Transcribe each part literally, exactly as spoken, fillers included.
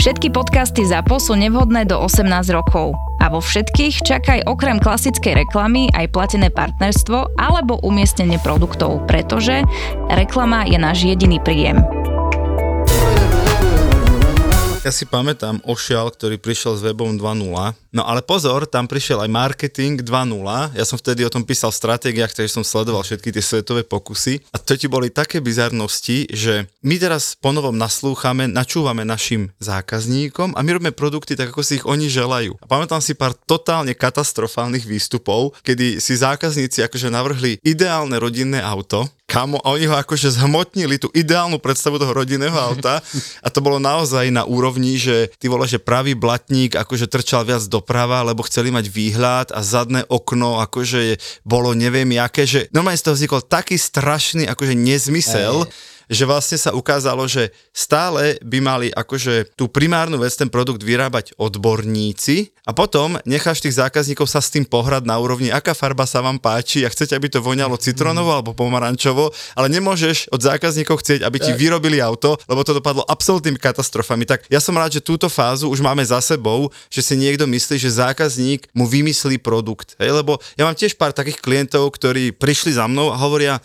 Všetky podcasty ZAPO sú nevhodné do osemnásť rokov a vo všetkých čakaj okrem klasickej reklamy aj platené partnerstvo alebo umiestnenie produktov, pretože reklama je náš jediný príjem. Ja si pamätám Ošial, ktorý prišiel s webom dva bodka nula. No ale pozor, tam prišiel aj marketing dva bodka nula. Ja som vtedy o tom písal v stratégiách, takže som sledoval všetky tie svetové pokusy. A to ti boli také bizarnosti, že my teraz ponovom naslúchame, načúvame našim zákazníkom a my robíme produkty tak, ako si ich oni želajú. A pamätám si pár totálne katastrofálnych výstupov, kedy si zákazníci akože navrhli ideálne rodinné auto. Kamo, a oni ho akože zhmotnili, tú ideálnu predstavu toho rodinného auta a to bolo naozaj na úrovni, že ty vole, že pravý blatník akože trčal viac doprava, lebo chceli mať výhľad a zadné okno akože bolo neviem jaké, že normálne z toho vznikol taký strašný akože nezmysel, Aj. že vlastne sa ukázalo, že stále by mali akože tú primárnu vec, ten produkt vyrábať odborníci a potom necháš tých zákazníkov sa s tým pohrať na úrovni, aká farba sa vám páči a chcete, aby to voňalo citronovo alebo pomarančovo, ale nemôžeš od zákazníkov chcieť, aby ti vyrobili auto, lebo to dopadlo absolútnymi katastrofami. Tak ja som rád, že túto fázu už máme za sebou, že si niekto myslí, že zákazník mu vymyslí produkt. Hej, lebo ja mám tiež pár takých klientov, ktorí prišli za mnou a hovoria,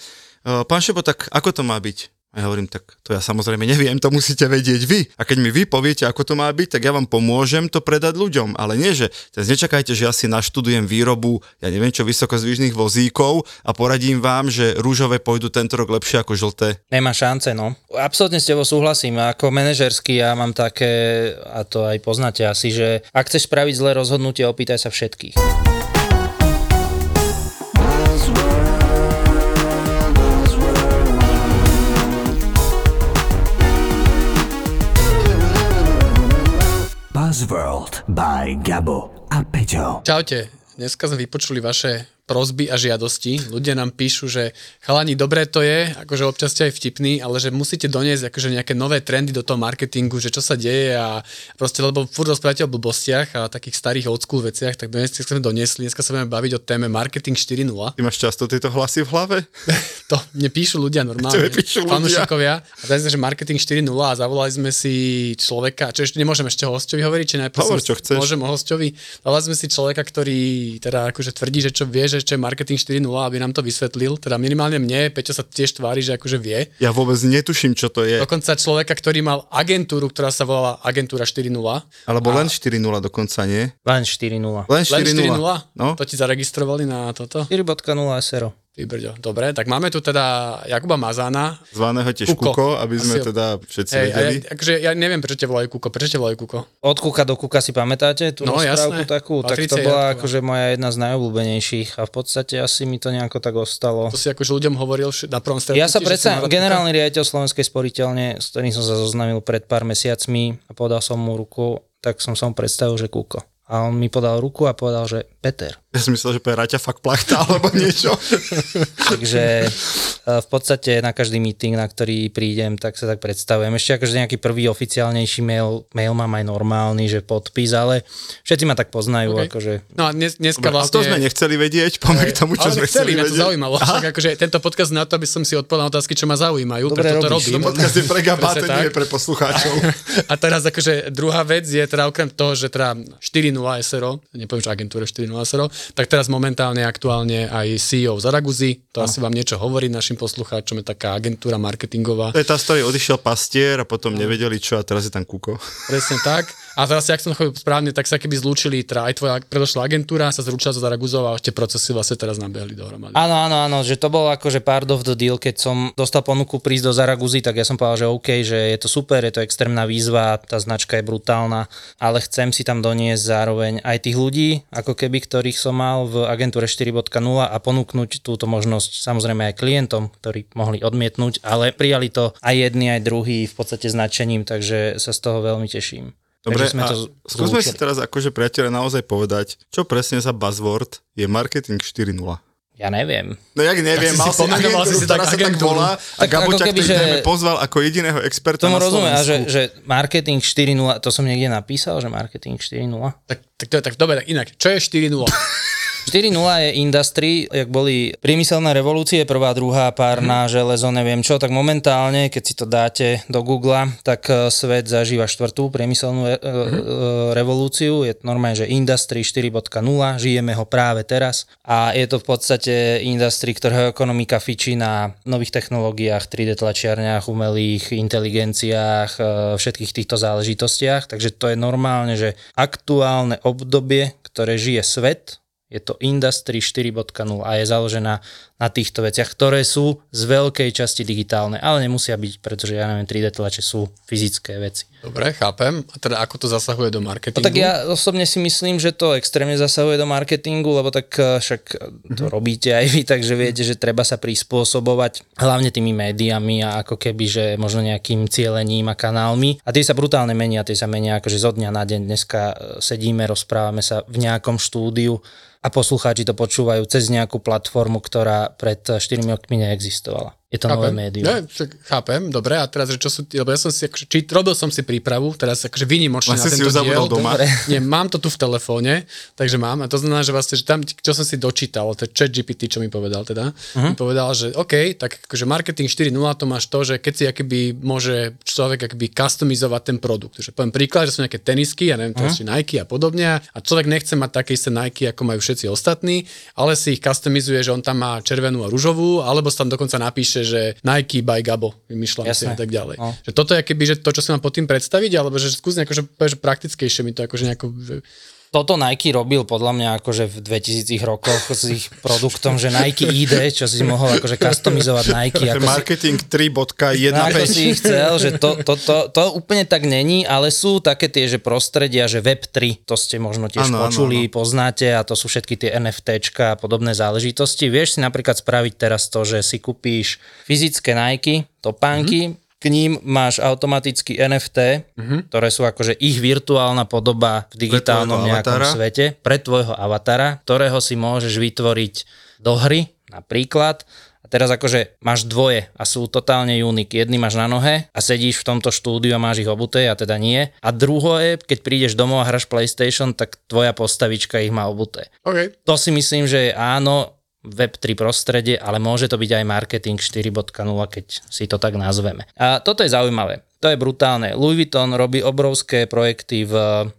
pán Šebo, tak ako to má byť? A ja hovorím, tak to ja samozrejme neviem, to musíte vedieť vy. A keď mi vy poviete, ako to má byť, tak ja vám pomôžem to predať ľuďom. Ale nie, že teraz nečakajte, že ja si naštudujem výrobu, ja neviem čo, vysokozvyžných vozíkov a poradím vám, že rúžové pôjdu tento rok lepšie ako žlté. Nemá šance, no. Absolutne s tebou súhlasím. Ako manažersky ja mám také, a to aj poznáte asi, že ak chceš spraviť zlé rozhodnutie, opýtaj sa všetkých. World by Gabo a Peťo. Čaute, dneska sme vypočuli vaše prosby a žiadosti. Ľudia nám píšu, že chalani, dobré to je, akože občas ste aj vtipný, ale že musíte doniesť akože nejaké nové trendy do toho marketingu, že čo sa deje a proste, lebo furt rozprávate o blbostiach a takých starých old school veciach, tak dnes sme doniesli, dneska sa budeme baviť o téme Marketing štyri bodka nula. Ty máš často tieto hlasy v hlave? To mne píšu ľudia normálne, fanúšikovia. A dali sme, že Marketing štyri bodka nula a zavolali sme si človeka, čo ešte nemôžeme ešte hosťovi hovoriť, či najprv Hovor, čo chceš. Môžem o hosťovi. Zavolali sme si človeka, ktorý teda akože tvrdí, že čo vie, že čo je Marketing štyri bodka nula, aby nám to vysvetlil. Teda minimálne mne, Peťo sa tiež tvári, že akože vie. Ja vôbec netuším, čo to je. Dokonca človeka, ktorý mal agentúru, ktorá sa volala Agentúra štyri bodka nula. Alebo a... len štyri bodka nula dokonca, nie? Len štyri bodka nula. Len štyri bodka nula. No? To ti zaregistrovali na toto? štyri bodka nula es er o. Vybrďo. Dobre, tak máme tu teda Jakuba Mazana. Zvaného tiež Kuko, Kuko aby sme Asi... teda všetci hey, vedeli. Ja, akože ja neviem, prečo ťa volajú Kuko. Prečo ťa volajú Kuko? Od Kuka do Kuka si pamätáte tú no, rozprávku jasné. Takú? Tak to bola Jakuba. Akože moja jedna z najobľúbenejších a v podstate asi mi to nejako tak ostalo. To si akože ľuďom hovoril na prvom stretnutí. Ja sa predsa generálny riaditeľ Slovenskej sporiteľne, s ktorým som sa zoznamil pred pár mesiacmi a podal som mu ruku, tak som sa mu predstavil, že Kuko. A on mi podal ruku a povedal, že Peter. Ja som myslel, že povie Raťa fakt plachta alebo niečo. Takže v podstate na každý meeting, na ktorý prídem, tak sa tak predstavujem. Ešte akože nejaký prvý oficiálnejší mail, mail mám aj normálny, že podpis, ale všetci ma tak poznajú. Okay. Akože... No a dnes, dneska Dobre, vlastne... Ale to sme nechceli vedieť, poďme k tomu, čo sme chceli vedieť. Ale nechceli, mňa to zaujímalo. Tak akože tento podcast na to, aby som si odpovedal na otázky, čo ma zaujímajú. Dobre robíš. Ten podcast je pre Gabá, to nie je pre poslucháčov. A teraz akože druhá vec je teda okrem toho, že teda štyri bodka nula es er o, nepoviem, že agentúra štyri bodka nula es er o, tak teraz momentálne aktuálne aj sí í ó Zaraguzy, to Aha. asi vám niečo hovorí našim poslucháčom, je taká agentúra marketingová. To je tá, z ktorej odišiel pastier a potom nevedeli čo a teraz je tam Kuko. Presne tak. A teraz, ak som chodil správne, tak sa keby zlúčili, teda aj tvoja predošlá agentúra sa zručila zo Zaraguzova a ešte procesy vlastne teraz nabehli dohromady. Áno, áno, áno, že to bolo akože part of the deal, keď som dostal ponuku prísť do Zaraguzy, tak ja som povedal, že OK, že je to super, je to extrémna výzva, tá značka je brutálna, ale chcem si tam doniesť zároveň aj tých ľudí, ako keby, ktorých som mal v agentúre štyri bodka nula a ponúknuť túto možnosť samozrejme aj klientom, ktorí mohli odmietnúť, ale prijali to aj jedni, aj druhí v podstate značením, takže sa z toho veľmi teším. Dobre, a to skúsme si teraz akože priateľe naozaj povedať, čo presne za buzzword je marketing štyri bodka nula. Ja neviem. No jak neviem, mal si agentúru, si ktorá sa tak volá a Gaboťak tým pozval ako jediného experta na Slovensku. Tomu rozumiem, že, že marketing štyri bodka nula, to som niekde napísal, že marketing štyri bodka nula. Tak, tak to je tak, dobre, tak inak, čo je štyri bodka nula? štyri bodka nula je industry, jak boli priemyselné revolúcie, prvá, druhá, párna, mm. železo, neviem čo, tak momentálne, keď si to dáte do Google, tak svet zažíva štvrtú priemyselnú re- mm. revolúciu, je normálne, že industry štyri bodka nula, žijeme ho práve teraz a je to v podstate industry, ktorého ekonomika fičí na nových technológiách, tri dé tlačiarniach, umelých inteligenciách, všetkých týchto záležitostiach, takže to je normálne, že aktuálne obdobie, ktoré žije svet, je to Industry štyri bodka nula a je založená na týchto veciach, ktoré sú z veľkej časti digitálne, ale nemusia byť, pretože ja neviem, tri dé tlače sú fyzické veci. Dobre, chápem. A teda ako to zasahuje do marketingu? No, tak ja osobne si myslím, že to extrémne zasahuje do marketingu, lebo tak však to mhm. robíte aj vy, takže viete, že treba sa prispôsobovať hlavne tými médiami a ako keby, že možno nejakým cielením a kanálmi. A tie sa brutálne menia, tie sa menia akože zo dňa na deň. Dneska sedíme, rozprávame sa v nejakom štúdiu a poslucháči to počúvajú cez nejakú platformu, ktorá pred štyrmi rokmi neexistovala. Je to chápem. Nové médium. Ja, chápem, dobre. A teraz, že čo sú... Lebo ja som si, akože, či, robil som si prípravu, teraz akože výnimočne vlastne na tento diel. Doma. Nie, mám to tu v telefóne, takže mám. A to znamená, že vlastne, že tam, čo som si dočítal, to je ChatGPT, čo mi povedal teda, uh-huh. mi povedal, že OK, tak akože marketing štyri bodka nula to máš to, že keď si akoby môže človek akoby customizovať ten produkt. Že poviem príklad, že sú nejaké tenisky, ja neviem, to uh-huh. sú Nike a podobne. A človek nechce mať také isté Nike, ako majú všetci ostatní, ale si ich customizuje, že on tam má červenú a ružovú, alebo sa tam dokonca napíše, že Nike by Gabo, vymýšľam si a tak ďalej. No. Že toto je akoby, že to, čo si mám pod tým predstaviť, alebo že skúsim akože že praktickejšie mi to akože nejako... Že... Toto Nike robil podľa mňa akože v dvetisícich rokoch s ich produktom, že Nike í dé, čo si mohol akože customizovať Nike. Ako marketing si... tri bodka jedna bodka päť. Ako si chcel, že to, to, to, to úplne tak není, ale sú také tie, že prostredia, že Web tri, to ste možno tiež ano, počuli, ano, ano. Poznáte a to sú všetky tie NFTčka a podobné záležitosti. Vieš si napríklad spraviť teraz to, že si kúpíš fyzické Nike, topánky, mm-hmm. k ním máš automaticky en ef té, uh-huh. ktoré sú akože ich virtuálna podoba v digitálnom nejakom avatara. Svete pre tvojho avatara, ktorého si môžeš vytvoriť do hry napríklad. A teraz akože máš dvoje a sú totálne unique. Jedný máš na nohe a sedíš v tomto štúdiu a máš ich obuté, ja teda nie. A druhé, keď prídeš domov a hráš PlayStation, tak tvoja postavička ich má obuté. Okay. To si myslím, že je áno, Web tri prostredie, ale môže to byť aj marketing štyri bodka nula, keď si to tak nazveme. A toto je zaujímavé. To je brutálne. Louis Vuitton robí obrovské projekty v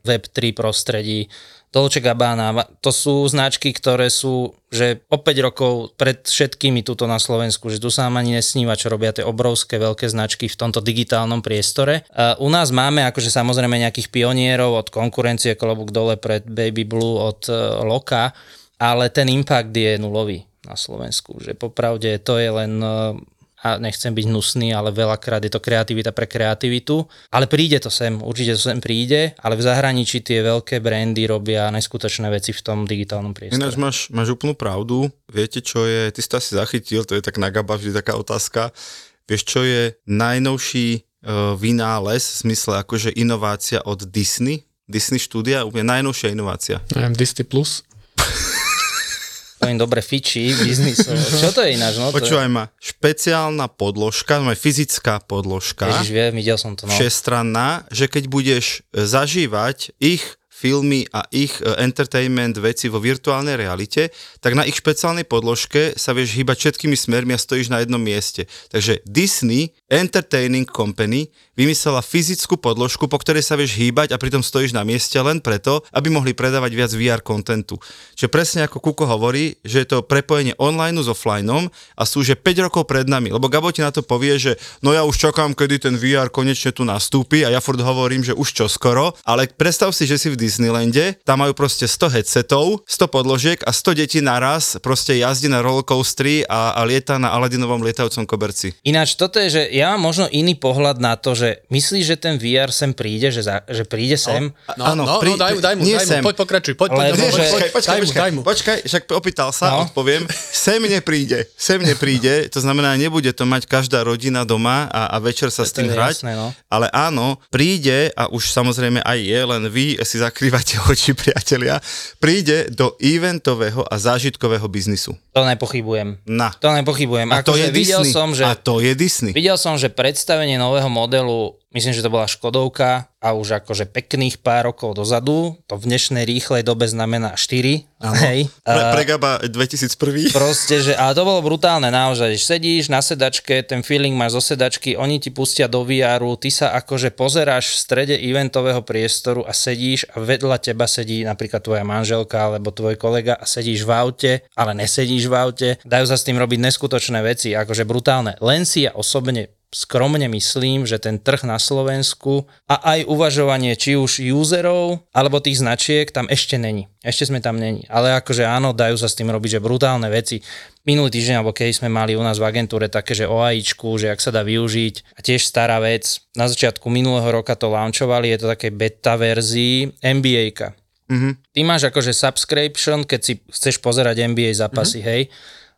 Web tri prostredí. Dolce Gabbana, to sú značky, ktoré sú, že o päť rokov pred všetkými tuto na Slovensku, že tu sa vám ani nesníva, čo robia tie obrovské veľké značky v tomto digitálnom priestore. Uh, u nás máme akože samozrejme nejakých pionierov od konkurencie, klobúk dole pred Baby Blue od uh, Loka, ale ten impact je nulový na Slovensku, že popravde to je len, a nechcem byť hnusný, ale veľakrát je to kreativita pre kreativitu, ale príde to sem, určite to sem príde, ale v zahraničí tie veľké brandy robia neskutočné veci v tom digitálnom priestore. Ináč máš, máš úplnú pravdu, viete čo je, ty si to asi zachytil, to je tak na Gaba vždy taká otázka, vieš čo je najnovší vynález, v zmysle akože inovácia od Disney, Disney štúdia, úplne najnovšia inovácia. Disney Plus. To im dobre fičí, biznisovo. Čo to je ináč? No, počúvaj je... ma, špeciálna podložka, no je fyzická podložka. Ježiš, viem, videl som to. No. Všestranná, že keď budeš zažívať ich filmy a ich entertainment veci vo virtuálnej realite, tak na ich špeciálnej podložke sa vieš hýbať všetkými smermi a stojíš na jednom mieste. Takže Disney Entertaining Company vymyslela fyzickú podložku, po ktorej sa vieš hýbať a pritom stojíš na mieste len preto, aby mohli predávať viac vé er kontentu. Čiže presne ako Kuko hovorí, že je to prepojenie online s offlineom a sú že päť rokov pred nami, lebo Gabo ti na to povie, že no ja už čakám, kedy ten vé er konečne tu nastúpi a ja furt hovorím, že už čoskoro, ale predstav si, že si v Disneylande, tam majú proste sto headsetov, sto podložiek a sto detí naraz proste jazdí na rollercoastri a, a lieta na Aladinovom lietajúcom koberci. Ináč toto je, že ja mám možno iný pohľad na to, že myslíš, že ten vé er sem príde, že, za, že príde sem? No, áno, no, no, daj mu, daj mu, daj mu, poď pokračuj, poď, poď, lebo, že... počkaj, počkaj, počkaj, počkaj, však opýtal sa, no. Odpoviem, sem nepríde, sem nepríde, to znamená, nebude to mať každá rodina doma a, a večer sa to s tým hrať, jasné, no. Ale áno, príde a už samozrejme aj je, len vy si zakrývate oči, priatelia, príde do eventového a zážitkového biznisu. To nepochybujem. Na. To nepochybujem. A to, je videl som, že, a to je Disney. Videl som, že predstavenie nového modelu, myslím, že to bola Škodovka a už akože pekných pár rokov dozadu, to v dnešnej rýchlej dobe znamená štyri. Hej. Pre, pre Gaba dvetisícjeden. Proste, že, ale to bolo brutálne naozaj. Sedíš na sedačke, ten feeling máš zo sedačky, oni ti pustia do vé eru, ty sa akože pozeráš v strede eventového priestoru a sedíš a vedľa teba sedí napríklad tvoja manželka alebo tvoj kolega a sedíš v aute, ale nesedíš v aute. Dajú sa s tým robiť neskutočné veci, akože brutálne. Len si ja osobne skromne myslím, že ten trh na Slovensku a aj uvažovanie či už userov alebo tých značiek tam ešte není. Ešte sme tam není. Ale akože áno, dajú sa s tým robiť, že brutálne veci. Minulý týždeň, alebo keď sme mali u nás v agentúre také, že ó ájčku, že ak sa dá využiť. A tiež stará vec. Na začiatku minulého roka to launchovali, je to také beta verzii en bí ejka. Mm-hmm. Ty máš akože subscription, keď si chceš pozerať en bí ej zápasy, mm-hmm. hej.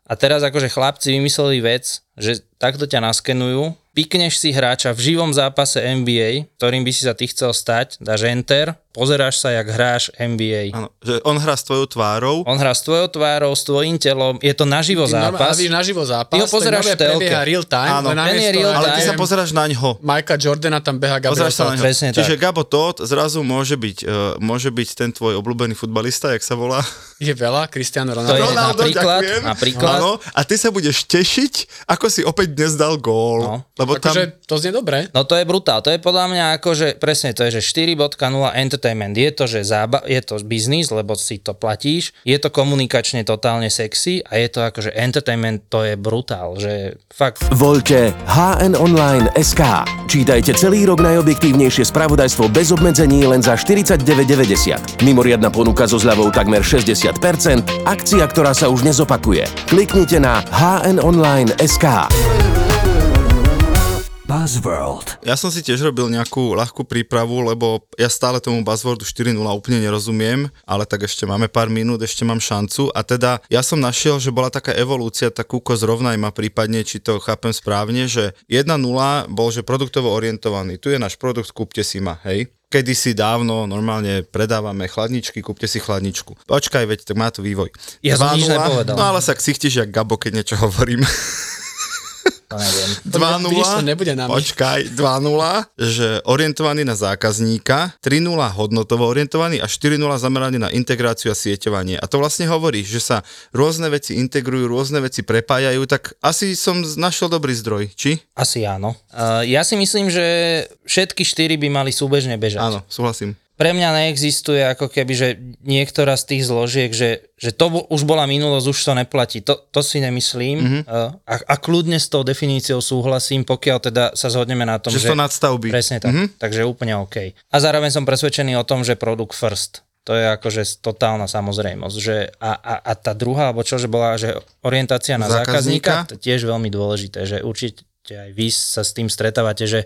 A teraz akože chlapci vymysleli vec, že takto ťa naskenujú, pikneš si hráča v živom zápase en bí ej, ktorým by si sa ty chcel stať, dáš enter, pozeráš sa, jak hráš en bí ej. Áno, že on hrá s tvojou tvárou. On hrá s tvojou tvárou, s tvojím telom, je to naživo zápas. Ty naživo zápas, ty ho pozeráš v telke. Real time, áno, je real time. Ale ty sa pozeráš na ňho. Michael Jordana tam beha Gabriel. Čiže tak. Gabo Todd zrazu môže byť, uh, môže byť ten tvoj obľúbený futbalista, jak sa volá. Je veľa, Cristiano Ronaldo. Ronaldo, napríklad, ďakujem. Napríklad. Áno, a ty sa budeš tešiť, ako si opäť dnes dal gól. No. Lebo tam... Akože to znie dobre. No to je brutál. To je podľa mňa akože, presne to je, že štyri bodka nula entertainment. Je to, že zába... je to biznis, lebo si to platíš. Je to komunikačne totálne sexy a je to akože entertainment, to je brutál. Že fakt. Voľte há en online bodka es ká. Čítajte celý rok najobjektívnejšie spravodajstvo bez obmedzení len za štyridsaťdeväť deväťdesiat. Mimoriadna ponuka so zľavou takmer šesťdesiat percent. Akcia, ktorá sa už nezopakuje. Kliknite na há en online bodka es ká. Buzzworld. Ja som si tiež robil nejakú ľahkú prípravu, lebo ja stále tomu Buzzwordu štyri bodka nula úplne nerozumiem, ale tak ešte máme pár minút, ešte mám šancu. A teda ja som našiel, že bola taká evolúcia, tak Kuko zrovnaj ma prípadne, či to chápem správne, že jedna bodka nula bol, že produktovo orientovaný. Tu je náš produkt, kúpte si ma, hej. Kedysi dávno normálne predávame chladničky, kúpte si chladničku. Počkaj, veď, tak má tu vývoj. Ja som nič nepovedal. No ale sa ksichtíš, jak Gabo, keď niečo hovorím. dva nula, počkaj, dva nula, že orientovaný na zákazníka, tri nula hodnotovo orientovaný a štyri nula zameraný na integráciu a sieťovanie. A to vlastne hovorí, že sa rôzne veci integrujú, rôzne veci prepájajú, tak asi som našiel dobrý zdroj, či? Asi áno. Uh, ja si myslím, že všetky štyri by mali súbežne bežať. Áno, súhlasím. Pre mňa neexistuje ako keby, že niektorá z tých zložiek, že, že to bo, už bola minulosť, už to neplatí. To, to si nemyslím. Mm-hmm. A, a kľudne s tou definíciou súhlasím, pokiaľ teda sa zhodneme na tom, že... že to nadstavby. Presne tak. Mm-hmm. Takže úplne OK. A zároveň som presvedčený o tom, že product first. To je akože totálna samozrejmosť. Že a, a, a tá druhá, alebo čo, že bola že orientácia na zákazníka, zákazníka, to tiež veľmi dôležité, že určite aj vy sa s tým stretávate, že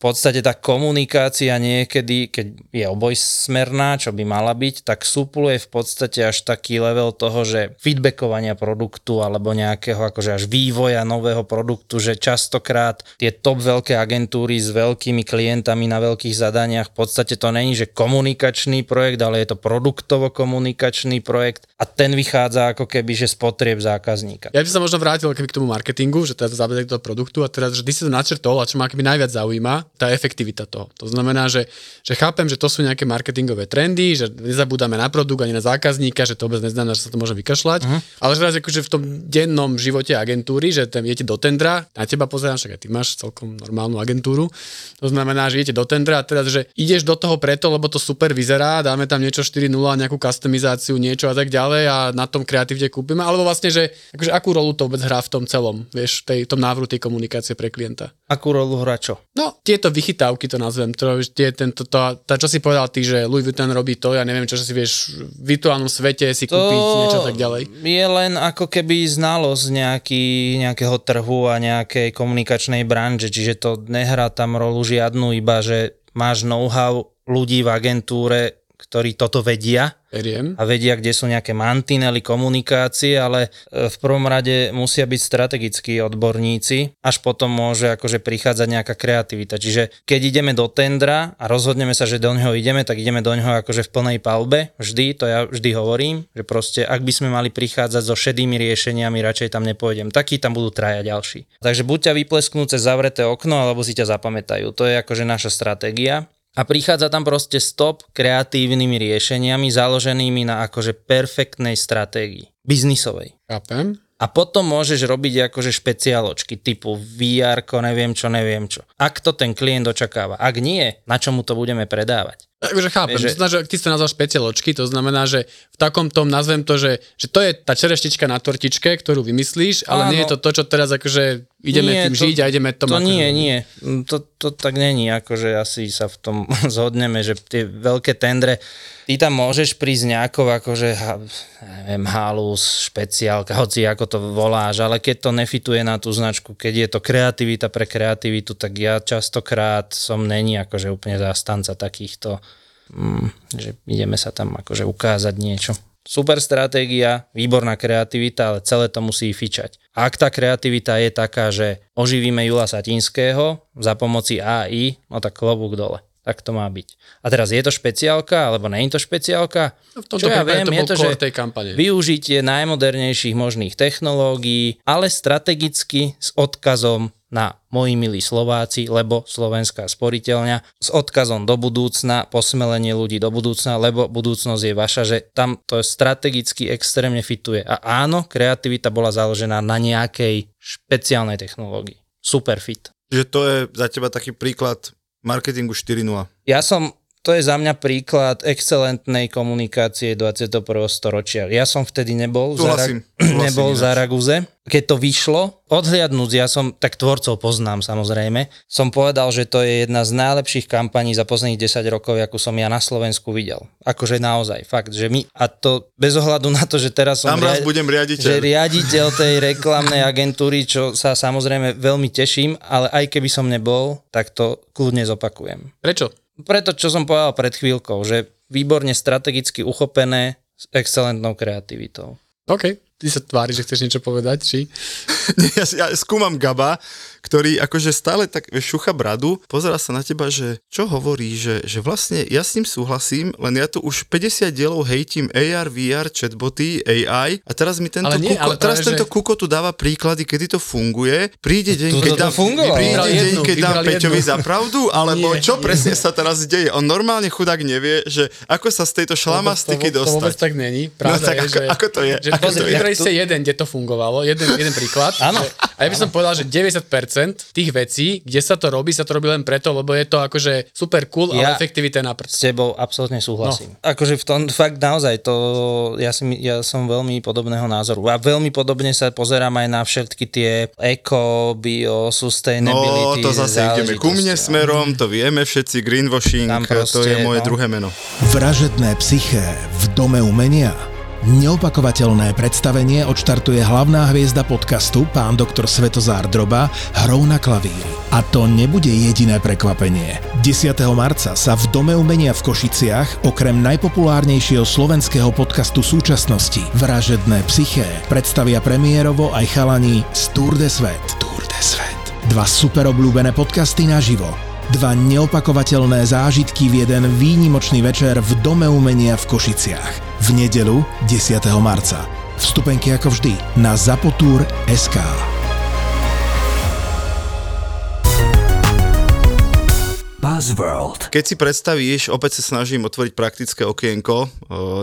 v podstate tá komunikácia niekedy, keď je obojsmerná, čo by mala byť, tak súpluje v podstate až taký level toho, že feedbackovania produktu alebo nejakého akože až vývoja nového produktu, že častokrát tie top veľké agentúry s veľkými klientami na veľkých zadaniach, v podstate to není, že komunikačný projekt, ale je to produktovo komunikačný projekt a ten vychádza ako keby, že z potrieb zákazníka. Ja by sa možno vrátil keby k tomu marketingu, že teraz zábezek toho produktu a teraz, že ty si to načrtol a čo ma keby najviac zaujíma. tá efektivita toho. To znamená, že, že chápem, že to sú nejaké marketingové trendy, že nezabúdame na produkt ani na zákazníka, že to vôbec neznamená, že sa to môže vykašľať. Uh-huh. Ale že raz akože v tom dennom živote agentúry, že tam idete do tendra, na teba pozerám, však ty máš celkom normálnu agentúru. To znamená, že idete do tendra a teraz, že ideš do toho preto, lebo to super vyzerá, dáme tam niečo štyri bodka nula, nejakú customizáciu, niečo a tak ďalej a na tom kreatívne kúpime, alebo vlastne, že akože akú rolu to vôbec hrá v tom celom, vieš, tej, v tom návru tej komunikácie pre klienta. Akú rolu hrá čo? No, tieto vychytávky to nazvem, to, tie, tento, to, to, čo si povedal ty, že Louis Vuitton robí to, ja neviem, čo si vieš v virtuálnom svete si to kúpiť, niečo tak ďalej. Je len ako keby znalosť nejaký, nejakého trhu a nejakej komunikačnej branže, čiže to nehrá tam rolu žiadnu, iba že máš know-how ľudí v agentúre, ktorí toto vedia Beriem. a vedia, kde sú nejaké mantinely komunikácie, ale v prvom rade musia byť strategickí odborníci, až potom môže akože prichádzať nejaká kreativita. Čiže keď ideme do tendra a rozhodneme sa, že do ňoho ideme, tak ideme do ňoho akože v plnej palbe, vždy, to ja vždy hovorím, že proste ak by sme mali prichádzať so šedými riešeniami, radšej tam nepôjdem, takí tam budú traja ďalší. Takže buď ťa vyplesknú cez zavreté okno, alebo si ťa zapamätajú, to je akože naša stratégia. A prichádza tam proste stop kreatívnymi riešeniami založenými na akože perfektnej stratégii, biznisovej. Chápem. A potom môžeš robiť akože špeciáločky typu vé erko, neviem čo, neviem čo. Ak to ten klient očakáva, ak nie, na čomu to budeme predávať? Takže chápem, že... to znamená, že ty si to nazval špecialočky, to znamená, že v takom tom nazvem to, že, že to je tá čerešnička na tortičke, ktorú vymyslíš, ale áno. Nie je to to, čo teraz akože ideme nie, tým to, žiť a ideme tomu. To nie, nie. To, to tak není, akože asi sa v tom zhodneme, že tie veľké tendre, ty tam môžeš prísť nejakou akože, neviem, halus, špeciálka, hoci ako to voláš, ale keď to nefituje na tú značku, keď je to kreativita pre kreativitu, tak ja častokrát som není akože úplne zástanca takýchto. Mm, že ideme sa tam akože ukázať niečo. Super stratégia, výborná kreativita, ale celé to musí fičať. A ak tá kreativita je taká, že oživíme Jula Satinského za pomoci á í, no tak klobúk dole. Tak to má byť. A teraz je to špeciálka, alebo nie je to špeciálka? No v tomto ja viem, to je to, že využitie najmodernejších možných technológií, ale strategicky s odkazom na moji milí Slováci, lebo Slovenská sporiteľňa, s odkazom do budúcna, posmelenie ľudí do budúcna, lebo budúcnosť je vaša, že tam to strategicky extrémne fituje. A áno, kreativita bola založená na nejakej špeciálnej technológii. Super fit. Čiže to je za teba taký príklad marketingu štyri bodka nula. Ja som, to je za mňa príklad excelentnej komunikácie dvadsiateho prvého storočia. Ja som vtedy nebol v Zara... nebol Zaraguze. Keď to vyšlo, odhliadnúc, ja som, tak tvorcov poznám samozrejme, som povedal, že to je jedna z najlepších kampaní za posledných desať rokov, akú som ja na Slovensku videl. Akože naozaj, fakt, že my, a to bez ohľadu na to, že teraz som ria- budem riaditeľ. Že riaditeľ tej reklamnej agentúry, čo sa samozrejme veľmi teším, ale aj keby som nebol, tak to kľudne zopakujem. Prečo? Preto, čo som povedal pred chvíľkou, že výborne strategicky uchopené s excelentnou kreativitou. OK. Ty sa tváriš, že chceš niečo povedať, či? Ja, ja skúmam Gaba, ktorý akože stále tak šucha bradu, pozerá sa na teba, že čo hovorí, že, že vlastne ja s ním súhlasím, len ja tu už päťdesiat dielov hejtím á er, vé er, chatboty, á í a teraz mi tento nie, Kuko, teraz práve, tento že... Kuko tu dáva príklady, kedy to funguje, príde deň, keď dám, príde deň, jednu, keď dám Peťovi za pravdu, alebo nie, čo nie, presne nie. Sa teraz deje. On normálne chudák nevie, že ako sa z tejto šlamastiky to, to, to, dostať. To vôbec tak není, pravda no, tak je, ako, že, ako to je? Že, ako to je? Ste jeden, kde to fungovalo, jeden, jeden príklad. Áno. A ja by som povedal, že deväťdesiat percent tých vecí, kde sa to robí, sa to robí len preto, lebo je to akože super cool, ja ale efektivita je na prd. S tebou absolútne súhlasím. No. Akože v tom fakt naozaj to, ja, si, ja som veľmi podobného názoru. A veľmi podobne sa pozerám aj na všetky tie eco, bio, sustainability. No to zase ideme ku mne smerom, to vieme všetci, greenwashing, proste, to je moje no. druhé meno. Vražedné psyché v Dome umenia. Neopakovateľné predstavenie odštartuje hlavná hviezda podcastu pán doktor Svetozár Droba hrou na klavíri. A to nebude jediné prekvapenie. desiateho marca sa v Dome umenia v Košiciach okrem najpopulárnejšieho slovenského podcastu súčasnosti Vražedné psyché predstavia premiérovo aj chalani z Tour de Svet. Tour de Svet. Dva super obľúbené podcasty naživo. Dva neopakovateľné zážitky v jeden výnimočný večer v Dome umenia v Košiciach. V nedeľu desiateho marca. Vstupenky ako vždy na zapotur bodka es ká. Buzz World. Keď si predstavíš, opäť sa snažím otvoriť praktické okienko,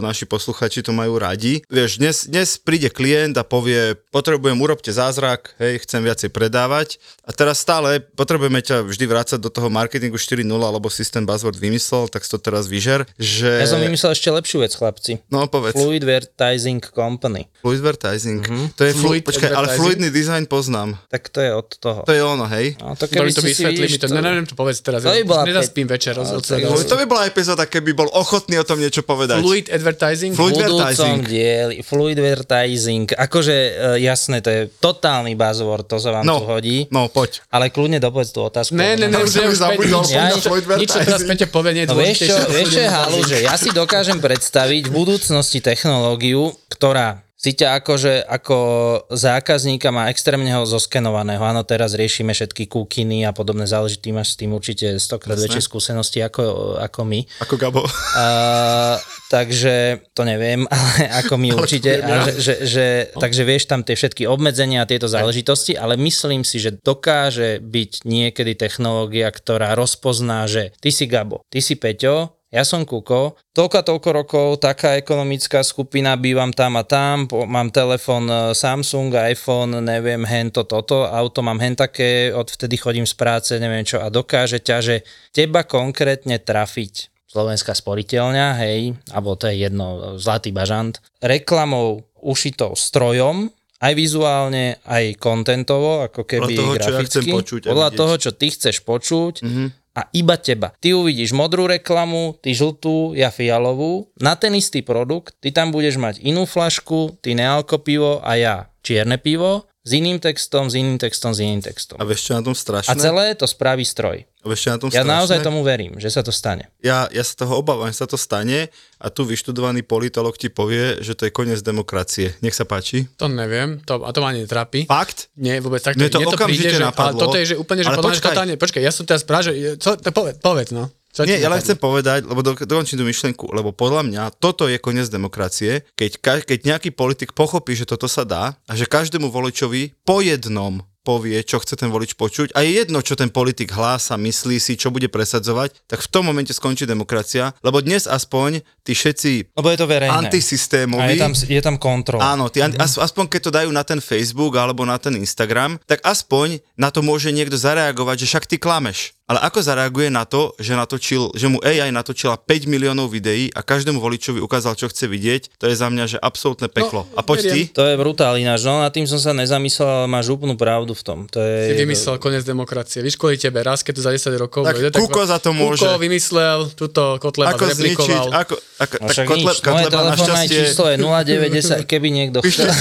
naši posluchači to majú radi. Vieš, dnes, dnes príde klient a povie, potrebujem, urobte zázrak, hej, chcem viacej predávať. A teraz stále potrebujeme ťa vždy vrácať do toho marketingu štyri bodka nula, alebo si ten buzzword vymyslel, tak si to teraz vyžer, že... Ja som vymyslel ešte lepšiu vec, chlapci. No, povedz. Fluidvertising company. Fluidvertising. Mm-hmm. To je fluid, počkaj, ale fluidný dizajn poznám. Tak to je od toho. To je ono, hej. No, to keby to by si vysvetlili, to... neviem, to povedz teraz. To by bola... Nezaspím večer. No, to by bola epizóda, keby bol ochotný o tom niečo povedať. Fluid advertising? Fluid advertising. Fluid advertising. Akože jasné, to je totálny buzzword, to sa vám no, tu hodí. No, poď. Ale kľudne dopovedz tú otázku. Ne, ne, ne, už som zabudol. Nič sa teraz Peťa povie, nie je dôležité. Vieš čo je halu, že ja si dokážem predstaviť v budúcnosti technológiu, ktorá si ťa akože ako zákazníka má extrémne ho zoskenovaného. Áno, teraz riešime všetky kúkiny a podobné záležitosti. Máš s tým určite stokrát väčšie skúsenosti ako, ako my. Ako Gabo. Uh, takže to neviem, ale ako my určite. A že, že, že, takže vieš tam tie všetky obmedzenia a tieto záležitosti, ale myslím si, že dokáže byť niekedy technológia, ktorá rozpozná, že ty si Gabo, ty si Peťo, ja som Kuko, toľko toľko rokov, taká ekonomická skupina, bývam tam a tam, mám telefón Samsung, iPhone, neviem, hento, toto, auto mám hentaké, odvtedy chodím z práce, neviem čo, a dokáže ťa, že teba konkrétne trafiť. Slovenská sporiteľňa, hej, alebo to je jedno, zlatý bažant, reklamou ušitou strojom, aj vizuálne, aj kontentovo, ako keby graficky. Podľa toho, graficky, čo ja chcem počuť. Podľa vidieť. Toho, čo ty chceš počuť, mm-hmm. A iba teba. Ty uvidíš modrú reklamu, ty žltú, ja fialovú. Na ten istý produkt ty tam budeš mať inú flašku, ty nealko pivo a ja čierne pivo s iným textom, s iným textom, s iným textom. A vieš, čo je na tom strašné? A celé to spraví stroj. A vieš, čo je na tom strašné? Ja naozaj tomu verím, že sa to stane. Ja, ja sa toho obávam, že sa to stane a tu vyštudovaný politolog ti povie, že to je koniec demokracie. Nech sa páči. To neviem, to, a to ma netrápi. Fakt? Nie, vôbec takto. Mne to mne okamžite to príde, napadlo. Že, ale toto je že úplne, že ale podľa počkaj. Mňa, počkaj, ja som teraz práve, povedz, povedz, no. Nie, ja len chcem povedať, lebo do, dokončím tú myšlienku, lebo podľa mňa toto je koniec demokracie, keď, ka, keď nejaký politik pochopí, že toto sa dá a že každému voličovi po jednom povie, čo chce ten volič počuť a je jedno, čo ten politik hlása, myslí si, čo bude presadzovať, tak v tom momente skončí demokracia, lebo dnes aspoň tí všetci lebo je to verejné. Antisystémoví. A je tam, je tam kontrola. Áno, tí, mm-hmm. as, aspoň keď to dajú na ten Facebook alebo na ten Instagram, tak aspoň na to môže niekto zareagovať, že však ty klameš. Ale ako zareaguje na to, že, natočil, že mu á í natočila päť miliónov videí a každému voličovi ukázal, čo chce vidieť, to je za mňa, že absolútne peklo. No, a poď ty. To je brutál ináč, no na tým som sa nezamyslel, ale máš úplnú pravdu v tom. To je... Si vymyslel koniec demokracie, víš kvôli tebe, raz keď tu za desať rokov... Tak bude, Kuko tak... za to môže. Kuko vymyslel, tuto Kotleba ako zreplikoval. Zničiť, ako ako no, tak Kotleba, Kotleba našťastie... Moje číslo je nula deväť nula, keby niekto chcel.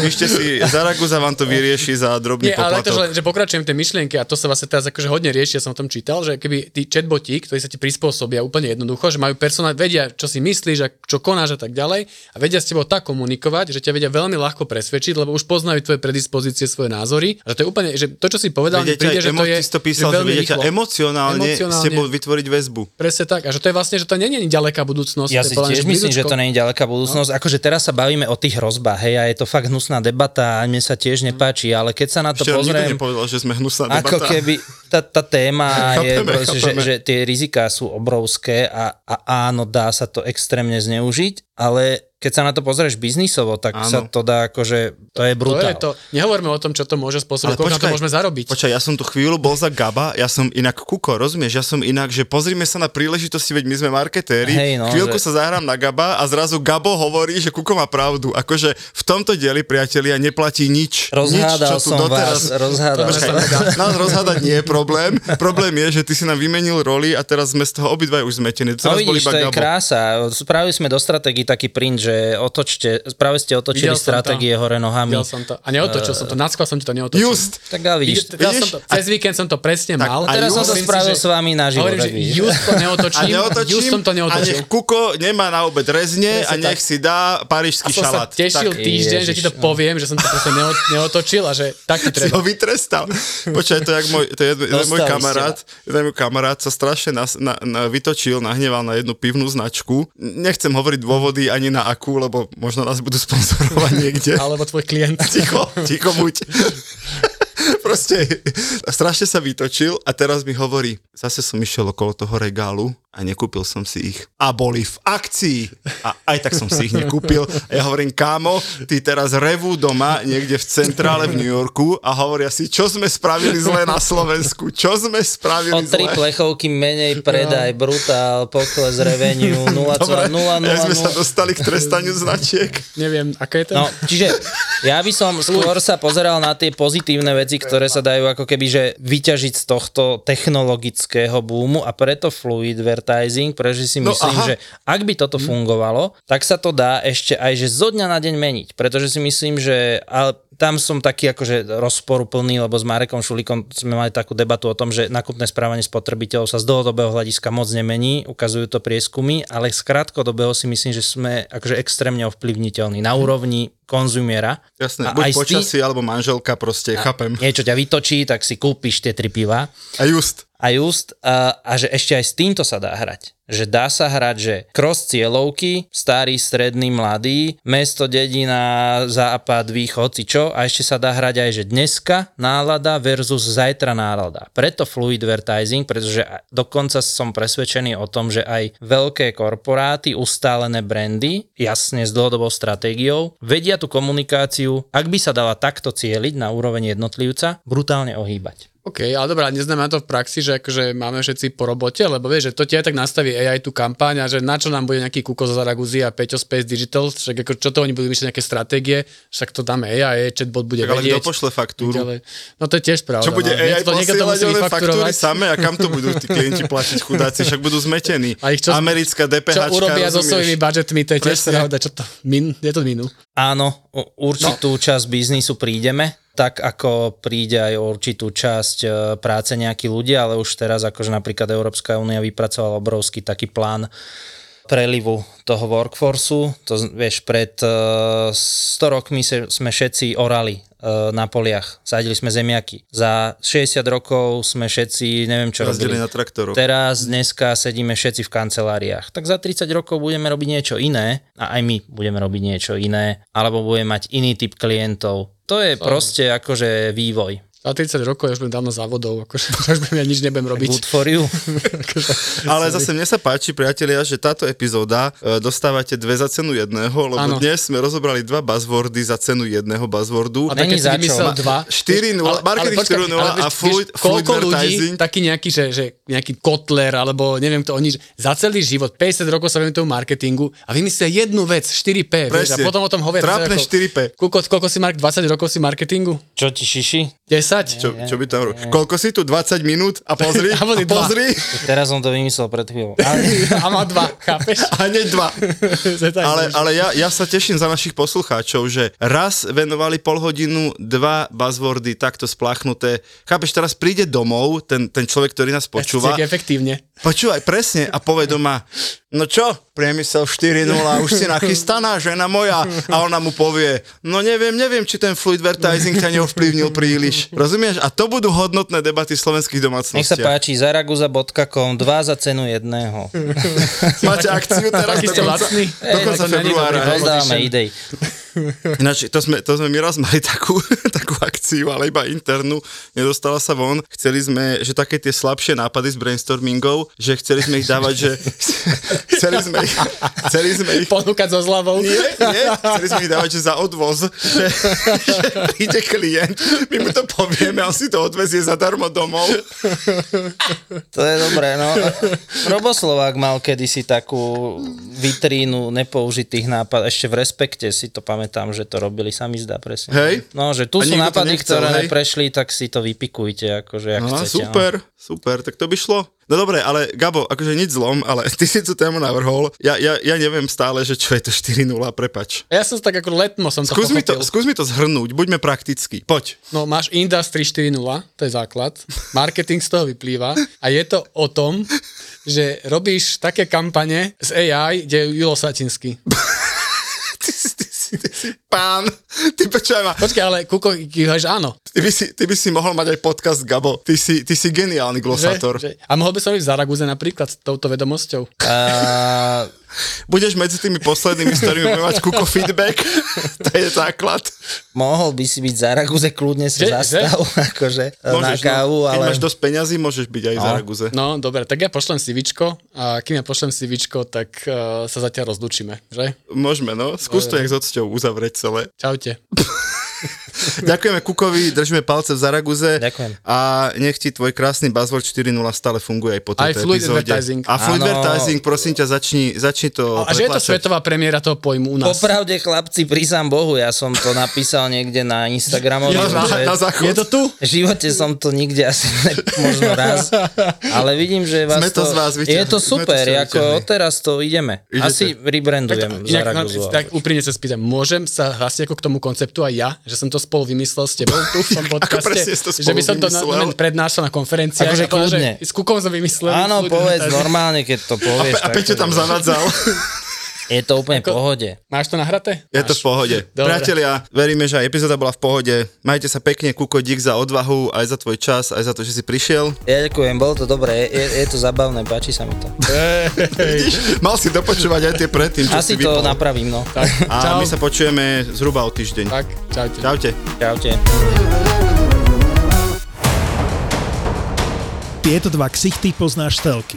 Píšte si, si Zaraguza vám to vyrieši za drobný poplatok. Nie, ale to, že, že pokračujem tie myšlienky a to sa vlastne teraz akože hodne rieši, ja som o tom čítal, že keby tí chatboti, ktorí sa ti prispôsobia úplne jednoducho, že majú personál, vedia, čo si myslíš a čo konáš a tak ďalej a vedia s tebou tak komunikovať, že ťa vedia veľmi ľahko presvedčiť, lebo už poznajú tvoje predispozície, svoje názory, že to je úplne, že to, čo si povedal, mi príde, že to je, to písal, že veľmi rýchlo. Emocionálne s tebou vytvoriť väzbu. Presne tak, a že to je vlastne, že to nie je ďaleká budúcnosť. Ja si tiež myslím, že to nie je ďaleká budúcnosť. No. Akože teraz sa bavíme o tých hrozbách, hej, a je to fakt hnusná debata, a mne sa tiež nepáči, ale keď sa na to pozriem, že sme hnusná debata. Ako keby tá, tá téma je, chápeme, že, že tie riziká sú obrovské a, a áno, dá sa to extrémne zneužiť, ale keď sa na to pozrieš biznisovo, tak áno. Sa to dá akože, to je brutál. To je to. Nehovorme o tom, čo to môže spôsobiť, ako na to môžeme zarobiť. Počkaj, ja som tu chvíľu bol za Gaba, ja som inak Kuko, rozumieš? Ja som inak, že pozrime sa na príležitosti, veď my sme marketéri, hej, no, chvíľku že... sa zahrám na Gaba a zrazu Gabo hovorí, že Kuko má pravdu. Akože v tomto dieli, priatelia, neplatí nič. Rozhádal nič, čo tu som doteraz... vás, rozhádal. Počkaj, nás rozhádať nie je problém. Problém je, že ty si nám vymenil roli a teraz sme z toho obidva už zmetení. No vidíš, to je krása. Spravili sme do stratégie taký print, že otočte, práve ste otočili stratégie hore nohami. A neotočil som to, nackval som ti to neotočil. Just! Tak ale vidíš. Ja som to, cez víkend som to presne tak, mal. A teraz som to spravil si, s vami naživo. Hovorím, že just to neotočím. A neotočím, just som to neotočil. A nech Kuko nemá na obed rezne a nech tak si dá parížsky šalát. A som šalát. Sa tešil tak, týždeň, ježiš, že ti to poviem, že som to presne neotočil a že tak ti treba. Si ho vytrestal. Počkaj, to je môj, to je, to je môj kamarát. Ten môj kamarát sa strašne na, na, na, vytočil, nahneval na jednu pivnú značku. Nechcem hovoriť dôvody ani na akú, lebo možno nás budú sponzorovať niekde. Alebo tvoj klient. Ticho, ticho buď. Proste strašne sa vytočil a teraz mi hovorí, zase som išiel okolo toho regálu a nekúpil som si ich. A boli v akcii. A aj tak som si ich nekúpil. A ja hovorím, kámo, ty teraz revú doma niekde v centrále v New Yorku a hovoria si, čo sme spravili zle na Slovensku. Čo sme spravili o zle? O tri plechovky menej predaj, no. Brutál, pokles revenue, nula celá nula nula nula. Ja sme sa dostali k trestaniu značiek. Neviem, aké je to? No, čiže ja by som skôr sa pozeral na tie pozitívne veci, ktoré sa dajú ako keby, že vyťažiť z tohto technologického boomu a preto fluidvertising, pretože si myslím, no, že ak by toto fungovalo, tak sa to dá ešte aj, že zo dňa na deň meniť, pretože si myslím, že ale tam som taký akože rozporuplný, lebo s Marekom Šulikom sme mali takú debatu o tom, že nákupné správanie spotrebiteľov sa z dlhodobého hľadiska moc nemení, ukazujú to prieskumy, ale z krátkodobého si myslím, že sme akože extrémne ovplyvniteľní na úrovni konzumiera. Jasné, a buď počasí, ty... alebo manželka, proste, chápem. Niečo ťa vytočí, tak si kúpiš tie tri piva. A just. A just, a, a že ešte aj s týmto sa dá hrať. Že dá sa hrať, že cross cieľovky, starý, stredný, mladý, mesto, dedina, západ, východ, si čo, a ešte sa dá hrať aj, že dneska nálada versus zajtra nálada. Preto fluidvertising, pretože dokonca som presvedčený o tom, že aj veľké korporáty, ustálené brandy, jasne s dlhodobou stratégiou, vedia tú komunikáciu, ak by sa dala takto cieliť na úroveň jednotlivca, brutálne ohýbať. OK, ale dobrá, neznamená to v praxi, že akože máme všetci po robote, lebo vieš, že to ti aj tak nastaví á í tú kampaň a že na čo nám bude nejaký Kuko zo Zaraguzy a Peťo Space Digital, však ako čo to oni budú myšľať nejaké stratégie, však to dáme á í, chatbot bude tak, vedieť. Ale kto pošle faktúru? No to je tiež pravda. Čo bude á í posielať, ale faktúry samé a kam to budú tí klienti platiť, chudáci, však budú zmetení. A ich čo, americká dé pé há, čo urobia so svojimi budžetmi, to je tiež pravda, čo to min, je to minu. Áno, určitú no. časť biznisu prídeme. Tak ako príde aj o určitú časť práce nejakí ľudia, ale už teraz akože napríklad Európska únia vypracovala obrovský taký plán prelivu toho workforceu. To vieš, pred sto rokmi sme všetci orali na poliach. Sadili sme zemiaky. Za šesťdesiat rokov sme všetci, neviem čo robili. Na traktoroch. Teraz, dneska sedíme všetci v kanceláriách. Tak za tridsať rokov budeme robiť niečo iné a aj my budeme robiť niečo iné, alebo budeme mať iný typ klientov. To je Sám. proste akože vývoj. Za tridsať rokov ja už budem dávno závodov, akože už budem, ja nič nebudem robiť. Good for you. Ale zase mne sa páči, priatelia, že táto epizóda e, dostávate dve za cenu jedného, lebo ano. Dnes sme rozobrali dva buzzwordy za cenu jedného buzzwordu. A tak keď si vymyslel dva. štyri nula, marketing štyri nula a fluidvertising. Koľko ľudí, taký nejaký, že, že nejaký Kotler, alebo neviem to oni, že za celý život, päťdesiat rokov sa venujú tomu marketingu a vymyslia jednu vec, štyri pé. Vieš, a potom o tom hovoria. Trápne štyri pé. Koľko, koľko si mark, dvadsať rokov si marketingu? Čo ti šiši? Čo, čo by tam... Nie. Koľko si tu? dvadsať minút? A pozri? A pozri. A pozri. Teraz som to vymyslel pred chvíľou. Ale... A má dva, chápeš? A nie dva. ale ale ja, ja sa teším za našich poslucháčov, že raz venovali pol hodinu, dva buzzwordy takto spláchnuté. Chápeš, teraz príde domov ten, ten človek, ktorý nás počúva. Ja efektívne. Počúvaj, presne. A povie doma, no čo? Priemysel štyri nula, už si nachystaná, žena moja. A ona mu povie, no neviem, neviem, či ten fluidvertising ťa neovplyvnil príliš. Rozumieš? A to budú hodnotné debaty slovenských domácností. Nech sa páči, zaraguza bodka com, dva za cenu jedného. Máte akciu teraz? Taký ste lacný. Dokonca februára. Rozdáme idej. Ináč, to sme, to sme my raz mali takú, takú akciu, ale iba internú, nedostala sa von. Chceli sme, že také tie slabšie nápady z brainstormingov, že chceli sme ich dávať, že chceli sme ich, chceli sme ich ponúkať so zľavou. Nie, nie, chceli sme ich dávať, že za odvoz, že, že príde klient, my mu to povieme a on si to odvezie zadarmo domov. To je dobré, no. Roboslovák mal kedysi takú vitrínu nepoužitých nápadov, ešte v Respekte si to pamätám. Tam, že to robili, sa mi zdá presne. Hej. No, že tu sú nápady, nechcel, ktoré hej? neprešli, tak si to vypikujte, akože, jak no, chcete. Super, no. super, tak to by šlo. No dobre, ale Gabo, akože nič zlom, ale ty si tú tému navrhol. Ja, ja, ja neviem stále, že čo je to štyri nula, prepač. Ja som tak ako letmo som skús to pochopil. Mi to, skús mi to zhrnúť, buďme praktickí, poď. No máš Industry štyri nula, to je základ, marketing z toho vyplýva a je to o tom, že robíš také kampane z á í, kde je Julo Satinský. Ty si pán, ty počúvaj ma. Počkaj, ale Kuko, kývaš áno. Ty by, si, ty by si mohol mať aj podcast, Gabo. Ty si, ty si geniálny glosátor. Že, že. A mohol by som ísť v Zaraguze napríklad s touto vedomosťou. Uh, Budeš medzi tými poslednými, s ktorými budem mať Kuko feedback. To je základ. Mohol by si byť Zaraguze, kľudne si zastav akože môžeš, na kávu. No, keď ale... máš dosť peňazí, môžeš byť aj no. Zaraguze. No, dobre, tak ja pošlem sivičko a kým ja pošlem sivičko, tak uh, sa zatiaľ rozlučíme, že? Môžeme, no. Skús to nejak s odsťou uzavrieť celé. Čaute. Ďakujeme Kukovi, držíme palce v Zaraguze. Ďakujem. A nech ti tvoj krásny buzzword štyri bodka nula stále funguje aj po tejto epizóde. A fluidvertising, prosím ťa, začni, začni to a, a že je to svetová premiéra toho pojmu u nás. Popravde, chlapci, prísam Bohu, ja som to napísal niekde na Instagramovi. Ja, na, na záchod. Je to tu? V živote som to nikde asi ne, možno raz. Ale vidím, že vás Sme to... to z vás vyťahli. Je to super, to ako odteraz to ideme. Idete. Asi rebrandujem Zaraguzu. Tak úprimne sa spýtam, môžem sa hlasiť ako k tomu konceptu aj ja, že som to spolu vymyslel s tebou tu v tom podcaste, že by som to na, na prednášal na konferenciách. Akože kľudne. S Kukom som vymyslel. Áno, povedz normálne, keď to povieš. A, pe- a Peťo tam zavadzal. Je to úplne v pohode. Máš to nahraté? Je máš. To v pohode. Dobre. Priatelia, veríme, že aj epizóda bola v pohode. Majte sa pekne, Kuko, dík za odvahu, aj za tvoj čas, aj za to, že si prišiel. Ja ďakujem, bolo to dobré, je, je to zabavné, páči sa mi to. Vidíš, mal si dopočúvať aj tie predtým, čo asi si vypol. Asi to napravím, no. Tak. A čau. My sa počujeme zhruba o týždeň. Tak, čaute. Čaute. Čaute. Tieto dva ksichty poznáš telky.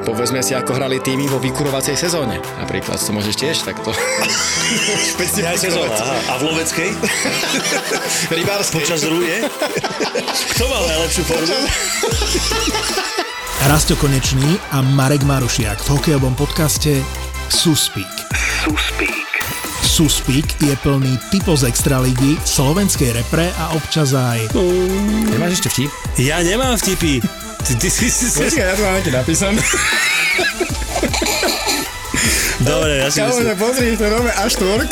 Povedzme si, ako hrali týmy vo vykurovacej sezóne. Napríklad, to môžeš tiež takto. Špeciálna sezóna. A v loveckej? Rybárskej. Počas rúje? Kto mal najlepšiu formu? Rasto Konečný a Marek Marušiak v hokejovom podcaste Suspik. Suspik. Suspik je plný typov z extraligy, slovenskej repre a občas aj... Mm. Nemáš ešte vtip? Ja nemám vtipy. Ty, ty, ty, ty, ty. Počkaj, ja to mám nejaký napísané. Dobre, ja si myslím. Kámo, pozri, to je nové á štyri.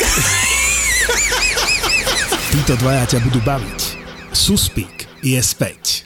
Títo dvaja ťa budú baviť. Suspik je späť.